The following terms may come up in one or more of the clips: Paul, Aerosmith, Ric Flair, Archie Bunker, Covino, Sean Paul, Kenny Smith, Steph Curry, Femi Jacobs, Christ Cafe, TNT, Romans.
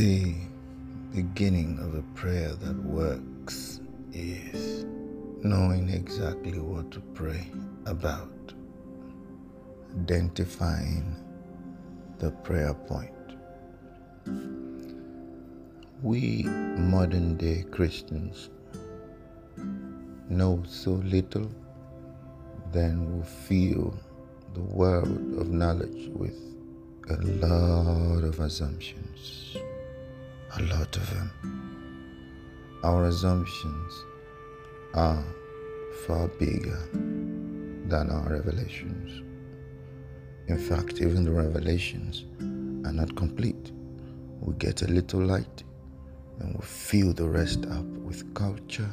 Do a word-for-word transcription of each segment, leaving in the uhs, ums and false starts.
The beginning of a prayer that works is knowing exactly what to pray about, identifying the prayer point. We modern day Christians know so little, then we fill the world of knowledge with a lot of assumptions. A lot of them. Our assumptions are far bigger than our revelations. In fact, even the revelations are not complete. We get a little light and we fill the rest up with culture,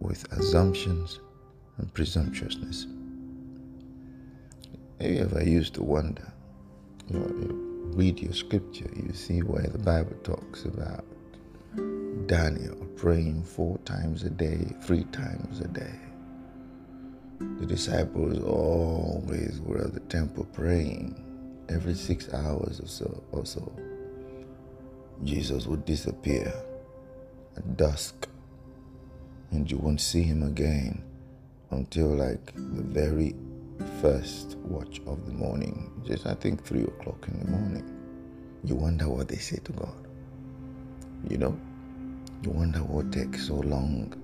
with assumptions and presumptuousness. Have you ever used to wonder? You know, read your scripture, you see where the Bible talks about Daniel praying four times a day, three times a day. The disciples always were at the temple praying every six hours or so. Or so. Jesus would disappear at dusk and you won't see him again until like the very first watch of the morning, just I think three o'clock in the morning. You wonder what they say to God. You know, you wonder what takes so long.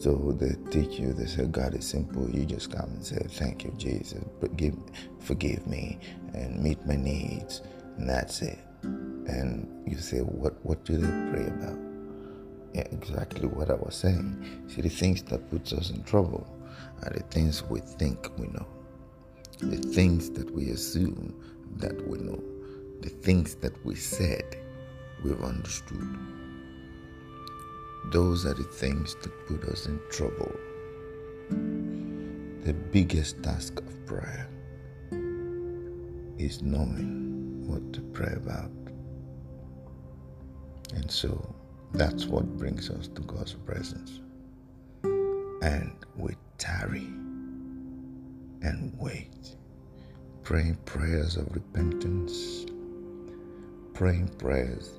So they teach you, they say, God is simple. You just come and say, thank you, Jesus, forgive, forgive me and meet my needs, and that's it. And you say, what, what do they pray about? Yeah, exactly what I was saying. See, the things that puts us in trouble are the things we think we know, the things that we assume that we know, the things that we said we've understood. Those are the things that put us in trouble. The biggest task of prayer is knowing what to pray about. And so that's what brings us to God's presence. And we tarry and wait, praying prayers of repentance, praying prayers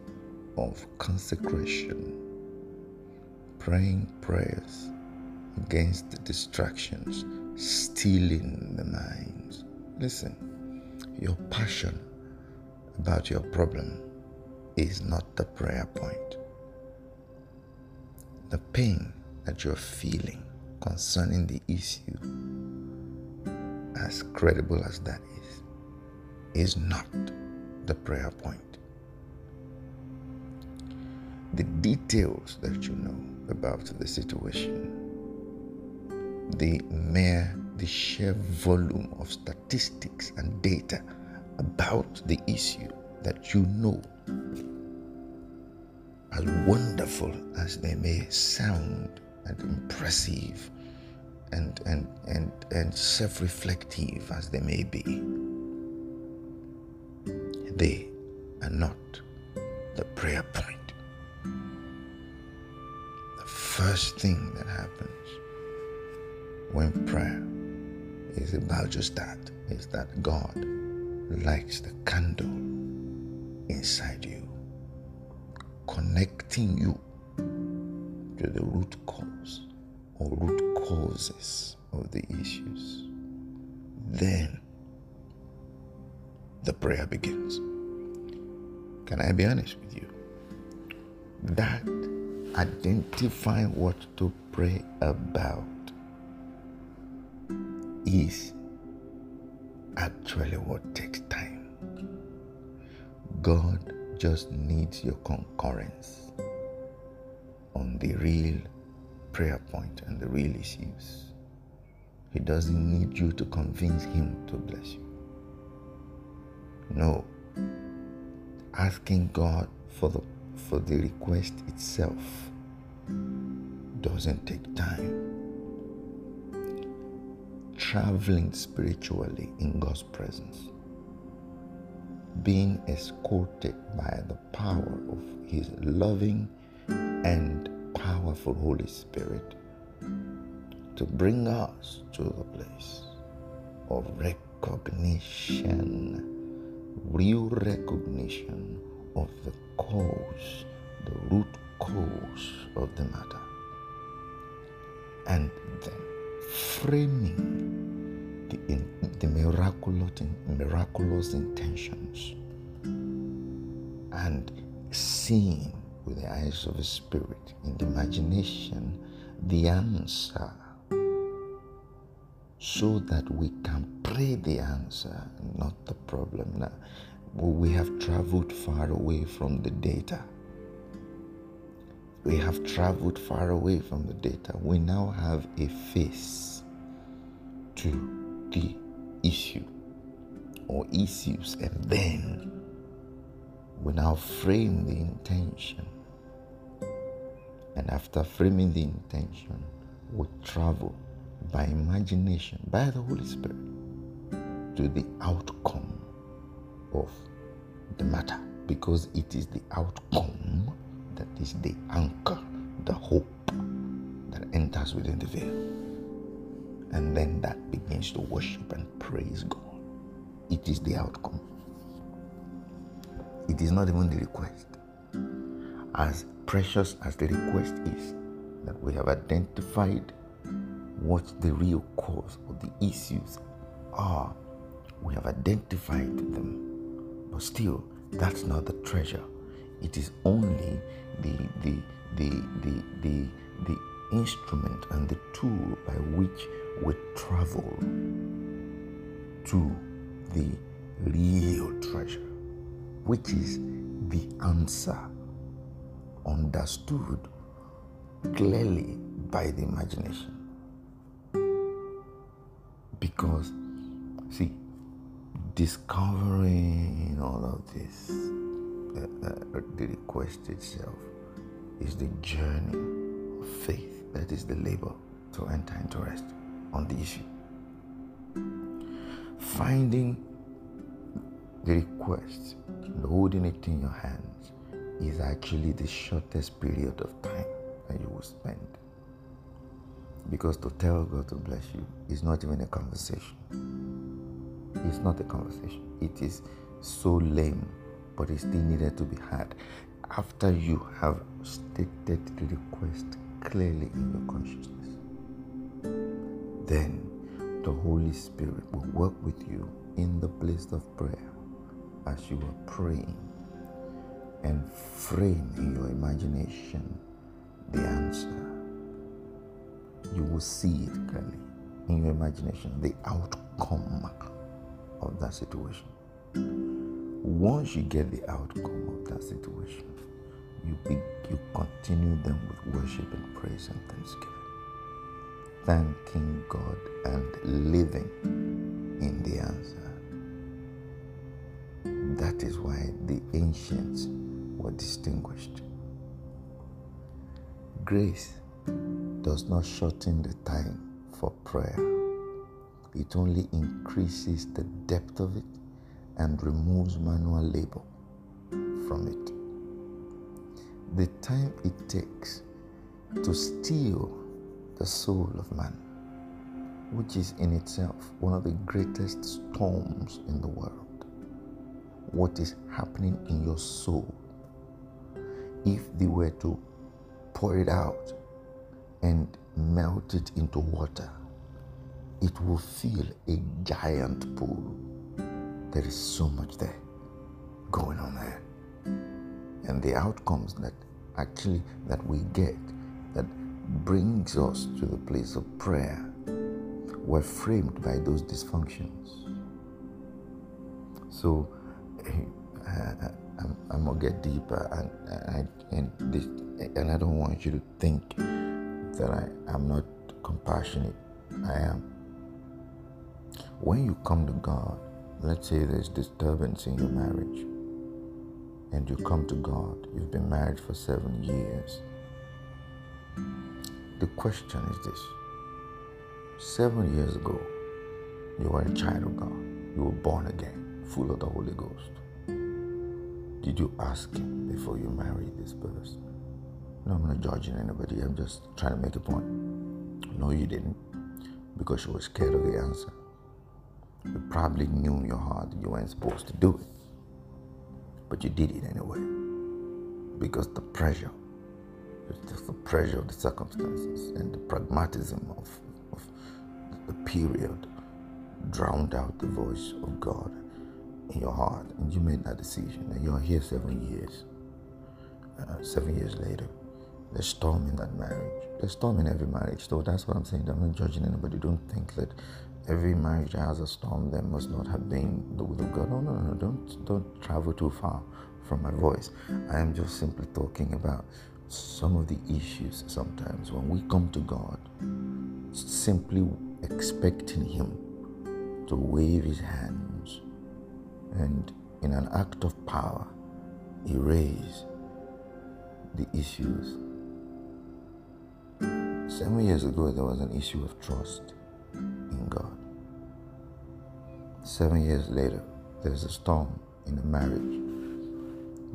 of consecration, praying prayers against the distractions, stealing the minds. Listen, your passion about your problem is not the prayer point. The pain that you're feeling concerning the issue, as credible as that is, is not the prayer point. The details that you know about the situation, the mere, the sheer volume of statistics and data about the issue that you know, as wonderful as they may sound, and impressive and and and, and self-reflective as they may be, they are not the prayer point. The first thing that happens when prayer is about just that is that God lights the candle inside you, connecting you to the root cause or root causes of the issues. Then the prayer begins. Can I be honest with you? That identifying what to pray about is actually what takes time. God just needs your concurrence on the real prayer point and the real issues. He doesn't need you to convince him to bless you. No. Asking God for the for the request itself doesn't take time. Traveling spiritually in God's presence, being escorted by the power of his loving and powerful Holy Spirit to bring us to the place of recognition, real recognition of the cause, the root cause of the matter, and then framing the, in, the miraculous, miraculous intentions and seeing with the eyes of the Spirit, in the imagination, the answer, so that we can pray the answer, not the problem. Now, we have traveled far away from the data. We have traveled far away from the data. We now have a face to the issue or issues, and then we now frame the intention. And after framing the intention, we travel by imagination, by the Holy Spirit, to the outcome of the matter, because it is the outcome that is the anchor, the hope that enters within the veil. And then that begins to worship and praise God. It is the outcome. It is not even the request. As precious as the request is, that we have identified what the real cause or the issues are, we have identified them, but still that's not the treasure. It is only the the the the the, the instrument and the tool by which we travel to the real treasure, which is the answer, understood clearly by the imagination. Because, see, discovering all of this, uh, uh, the request itself, is the journey of faith. That is the labor to enter into rest on the issue. Finding the request and holding it in your hands is actually the shortest period of time that you will spend. Because to tell God to bless you is not even a conversation. It's not a conversation. It is so lame, but it still needed to be had. After you have stated the request clearly in your consciousness, then the Holy Spirit will work with you in the place of prayer as you are praying, and frame in your imagination the answer. You will see it clearly in your imagination, the outcome of that situation. Once you get the outcome of that situation, you be, you continue them with worship and praise and thanksgiving, thanking God and living in the answer. That is why the ancients were distinguished. Grace does not shorten the time for prayer. It only increases the depth of it and removes manual labor from it. The time it takes to steal the soul of man, which is in itself one of the greatest storms in the world, what is happening in your soul, if they were to pour it out and melt it into water, it will feel a giant pool. There is so much there going on there. And the outcomes that actually that we get, that brings us to the place of prayer, were framed by those dysfunctions. So uh, I'm, I'm gonna get deeper, and, and, and, this, and I don't want you to think that I am not compassionate. I am. When you come to God, let's say there's disturbance in your marriage, and you come to God, you've been married for seven years. The question is this: seven years ago, you were a child of God, you were born again, full of the Holy Ghost. Did you ask Him before you married this person? No, I'm not judging anybody. I'm just trying to make a point. No, you didn't, because you were scared of the answer. You probably knew in your heart you weren't supposed to do it. but you did it anyway, because the pressure, it's just the pressure of the circumstances and the pragmatism of, of the period drowned out the voice of God in your heart, and you made that decision, and you're here seven years. Uh, seven years later, there's storm in that marriage. There's storm in every marriage, so that's what I'm saying. I'm not judging anybody. Don't think that every marriage that has a storm, there must not have been the will of God. No, no, no, don't, don't travel too far from my voice. I am just simply talking about some of the issues sometimes when we come to God simply expecting Him to wave His hands and in an act of power erase the issues. Seven years ago there was an issue of trust in God. Seven years later there's a storm in the marriage.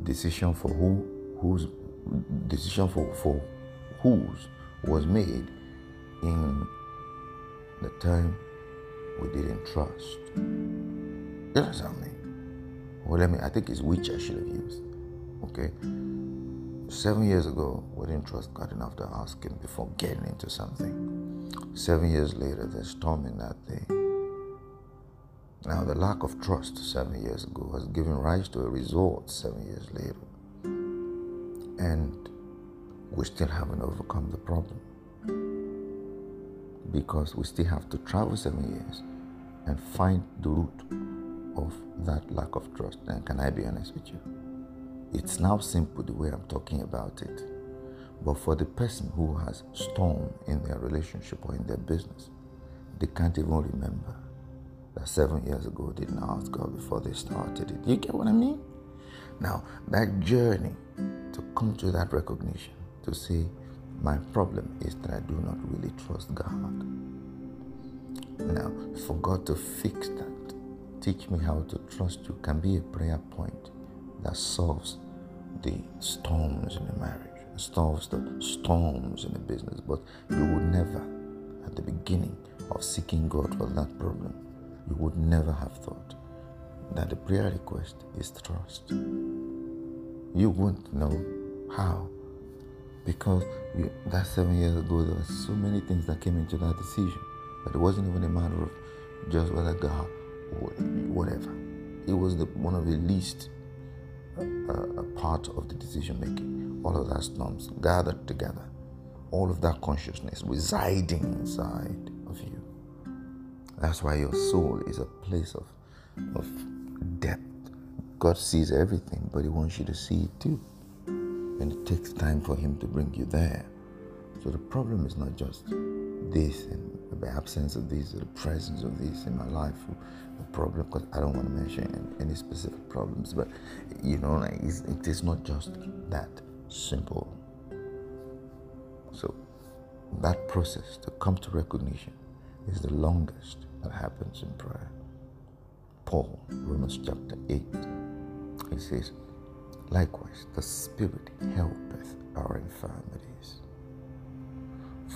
Decision for who, whose decision for, for whose was made in the time we didn't trust. You know what I mean? Well, I mean, I think it's which I should have used. Okay? Seven years ago, we didn't trust God enough to ask Him before getting into something. Seven years later, there's storm in that thing. Now, the lack of trust seven years ago has given rise to a result seven years later. And we still haven't overcome the problem, because we still have to travel seven years and find the root of that lack of trust. And can I be honest with you? It's now simple the way I'm talking about it. But for the person who has storm in their relationship or in their business, they can't even remember that seven years ago they didn't ask God before they started it. You get what I mean? Now, that journey to come to that recognition, to say, my problem is that I do not really trust God. Now, for God to fix that, teach me how to trust you, can be a prayer point that solves the storms in the marriage, solves the storms in the business. But you would never, at the beginning of seeking God for that problem, you would never have thought that the prayer request is trust. You wouldn't know how, because you, that seven years ago there were so many things that came into that decision that it wasn't even a matter of just whether God or whatever. It was the, one of the least uh, uh, part of the decision making. All of that storms gathered together, all of that consciousness residing inside of you. That's why your soul is a place of of depth. God sees everything, but He wants you to see it too. And it takes time for Him to bring you there. So the problem is not just this and the absence of this or the presence of this in my life. The problem, because I don't want to mention any specific problems, but you know, like it's, it is not just that simple. So that process to come to recognition is the longest that happens in prayer. Paul, Romans chapter eight. He says, likewise, the Spirit helpeth our infirmities,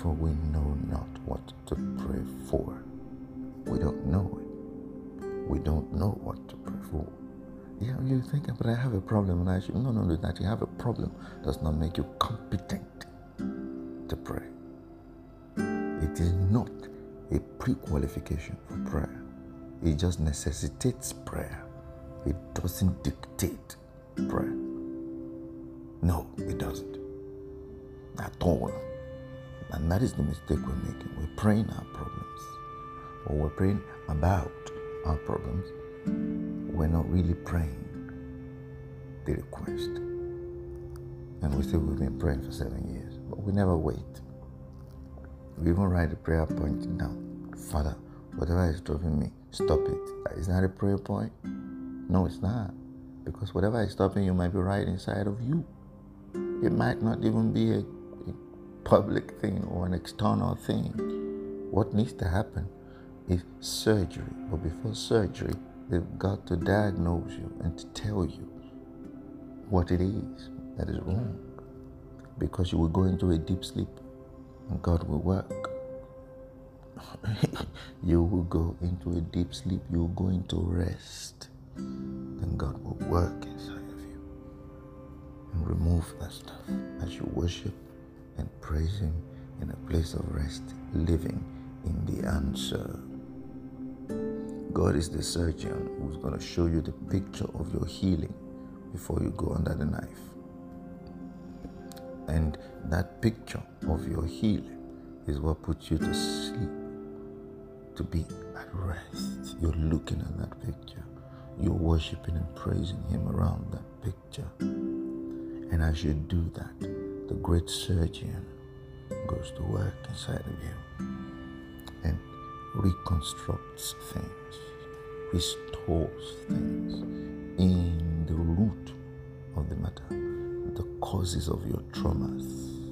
for we know not what to pray for. We don't know it. We don't know what to pray for. Yeah, you think, but I have a problem, and I should. No, no, no, that you have a problem does not make you competent to pray. It is not a pre-qualification for prayer. It just necessitates prayer. It doesn't dictate prayer. No, it doesn't. At all. And that is the mistake we're making. We're praying our problems, or we're praying about our problems. We're not really praying the request. And we say we've been praying for seven years, but we never wait. We even write a prayer point down. Father, whatever is stopping me, stop it. Is that a prayer point? No, it's not. Because whatever is stopping you might be right inside of you. It might not even be a, a public thing or an external thing. What needs to happen is surgery. But before surgery, they've got to diagnose you and to tell you what it is that is wrong. Because you will go into a deep sleep and God will work. You will go into a deep sleep. You will go into rest. Then God will work inside of you. remove that stuff as you worship and praise Him in a place of rest, living in the answer. God is the surgeon who's going to show you the picture of your healing before you go under the knife. And that picture of your healing is what puts you to sleep, to be at rest. You're looking at that picture. You're worshiping and praising Him around that picture. And as you do that, the great surgeon goes to work inside of you and reconstructs things, restores things in the root of the matter, the causes of your traumas,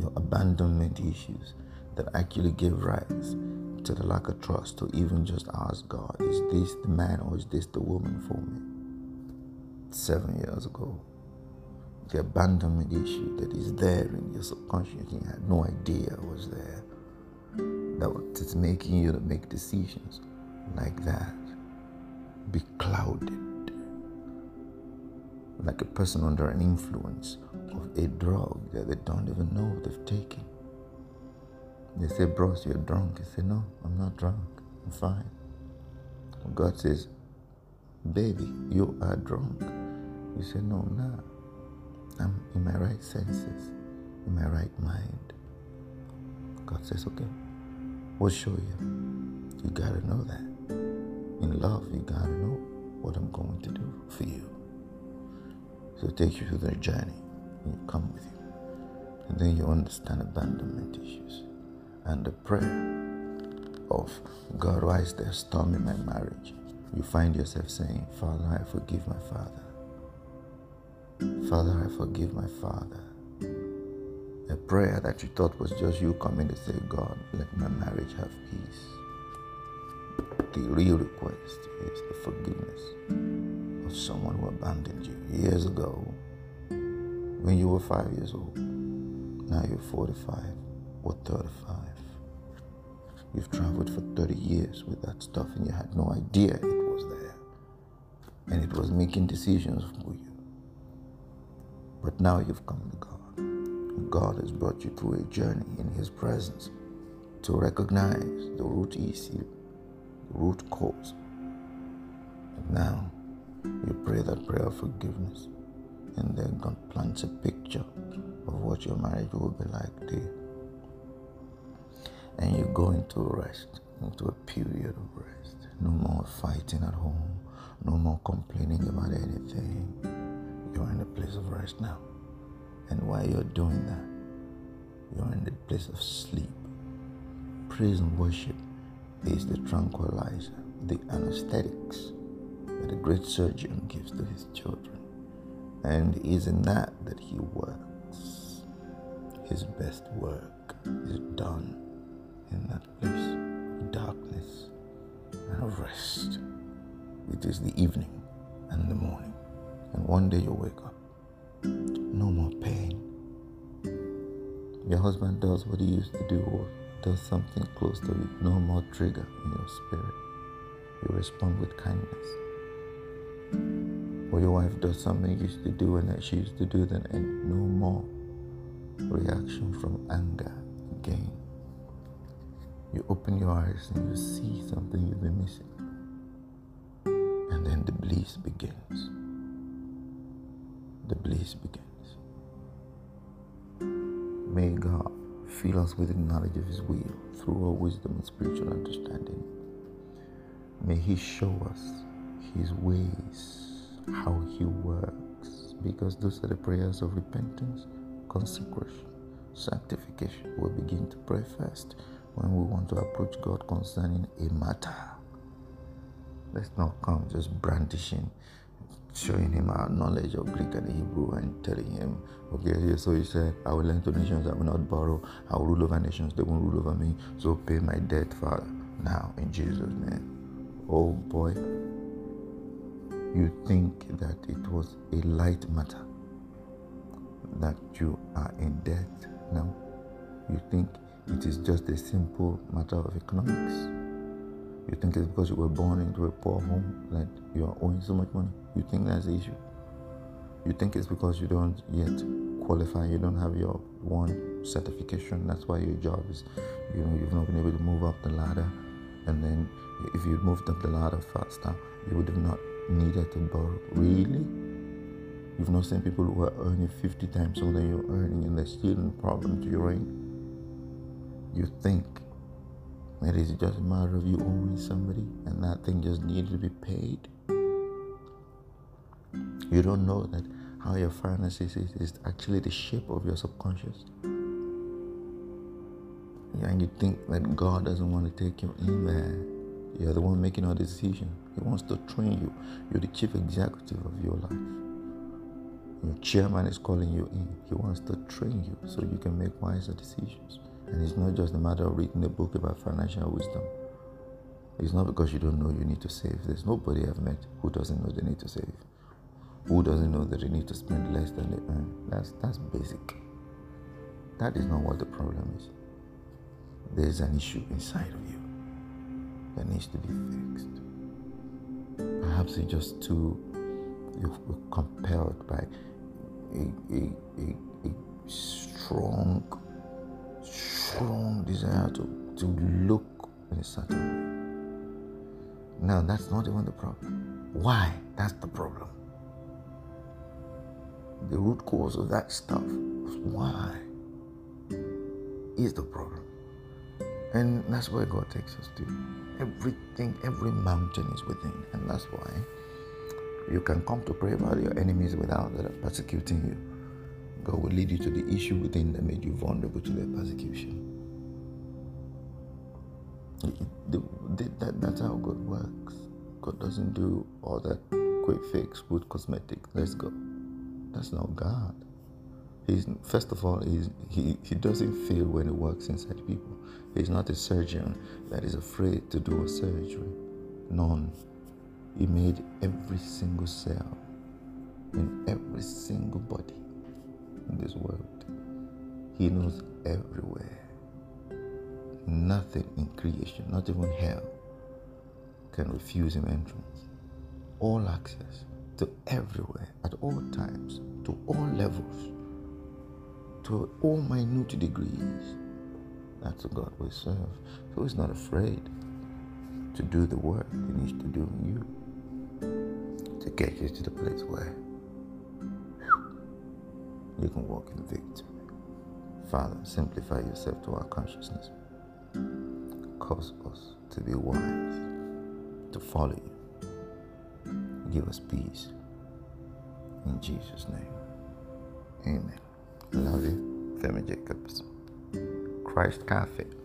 your abandonment issues that actually gave rise to the lack of trust, to even just ask God, is this the man or is this the woman for me? Seven years ago, the abandonment issue that is there in your subconscious, you had no idea was there, that was making you to make decisions like that, be clouded, like a person under an influence of a drug that they don't even know they've taken. They say, bros, you're drunk. You say, no, I'm not drunk. I'm fine. God says, baby, you are drunk. You say, no, I'm not. I'm in my right senses, in my right mind. God says, okay, we'll show you. You got to know that. In love, you got to know what I'm going to do for you. So it takes you through the journey, and you come with Him. And then you understand abandonment issues. And the prayer of God, why is there a storm in my marriage? You find yourself saying, Father, I forgive my father. Father, I forgive my father. A prayer that you thought was just you coming to say, God, let my marriage have peace. The real request is the forgiveness of someone who abandoned you years ago when you were five years old. Now you're forty-five. Or thirty-five. You've traveled for thirty years with that stuff and you had no idea it was there. And it was making decisions for you. But now you've come to God. God has brought you through a journey in His presence to recognize the root issue, the root cause. And now you pray that prayer of forgiveness. And then God plants a picture of what your marriage will be like today. And you go into rest, into a period of rest. No more fighting at home. No more complaining about anything. You're in a place of rest now. And while you're doing that, you're in the place of sleep. Praise and worship is the tranquilizer, the anesthetics that the great surgeon gives to His children. And it is in that that He works. His best work is done in that place of darkness and of rest. It is the evening and the morning. And one day you wake up. No more pain. Your husband does what he used to do or does something close to it. No more trigger in your spirit. You respond with kindness. Or your wife does something you used to do and that she used to do then, and no more reaction from anger again. You open your eyes and you see something you've been missing. And then the bliss begins. The bliss begins. May God fill us with the knowledge of His will through all wisdom and spiritual understanding. May He show us His ways, how He works. Because those are the prayers of repentance, consecration, sanctification. We'll begin to pray first. When we want to approach God concerning a matter, let's not come just brandishing, showing Him our knowledge of Greek and Hebrew and telling Him, okay, so He said, I will lend to nations, I will not borrow, I will rule over nations, they won't rule over me, so pay my debt, Father, now in Jesus' name. Oh boy, you think that it was a light matter that you are in debt now? You think it is just a simple matter of economics? You think it's because you were born into a poor home that you are owing so much money? You think that's the issue? You think it's because you don't yet qualify, you don't have your one certification, that's why your job is, you know, you've not been able to move up the ladder. And then if you'd moved up the ladder faster, you would have not needed to borrow. Really? You've not seen people who are earning fifty times more than you're earning and they're still in problems you're in. You think it is just a matter of you owing somebody and that thing just needed to be paid. You don't know that how your finances is, is actually the shape of your subconscious. And you think that God doesn't want to take you in there. You're the one making all the decisions. He wants to train you. You're the chief executive of your life. Your chairman is calling you in. He wants to train you so you can make wiser decisions. And it's not just a matter of reading a book about financial wisdom. It's not because you don't know you need to save. There's nobody I've met who doesn't know they need to save. Who doesn't know that they need to spend less than they earn. That's, that's basic. That is not what the problem is. There's an issue inside of you that needs to be fixed. Perhaps you're just too you're compelled by a, a, a, a strong, strong desire to, to look in a certain way. Now, that's not even the problem. Why? That's the problem. The root cause of that stuff is why is the problem. And that's where God takes us to. Everything, every mountain is within. And that's why you can come to pray about your enemies without them persecuting you. God will lead you to the issue within that made you vulnerable to their persecution. That's how God works. God doesn't do all that quick fix with cosmetics. Let's go. That's not God. He's, first of all, he's, he, he doesn't fail when he works inside people. He's not a surgeon that is afraid to do a surgery. None. He made every single cell in every single body in this world. He knows everywhere. Nothing in creation, not even hell, can refuse him entrance. All access to everywhere, at all times, to all levels, to all minute degrees. That's the God we serve. So he's not afraid to do the work he needs to do in you to get you to the place where you can walk in victory. Father, simplify yourself to our consciousness. Cause us to be wise, to follow you. Give us peace. In Jesus' name, amen. Love you, Femi Jacobs. Christ Cafe.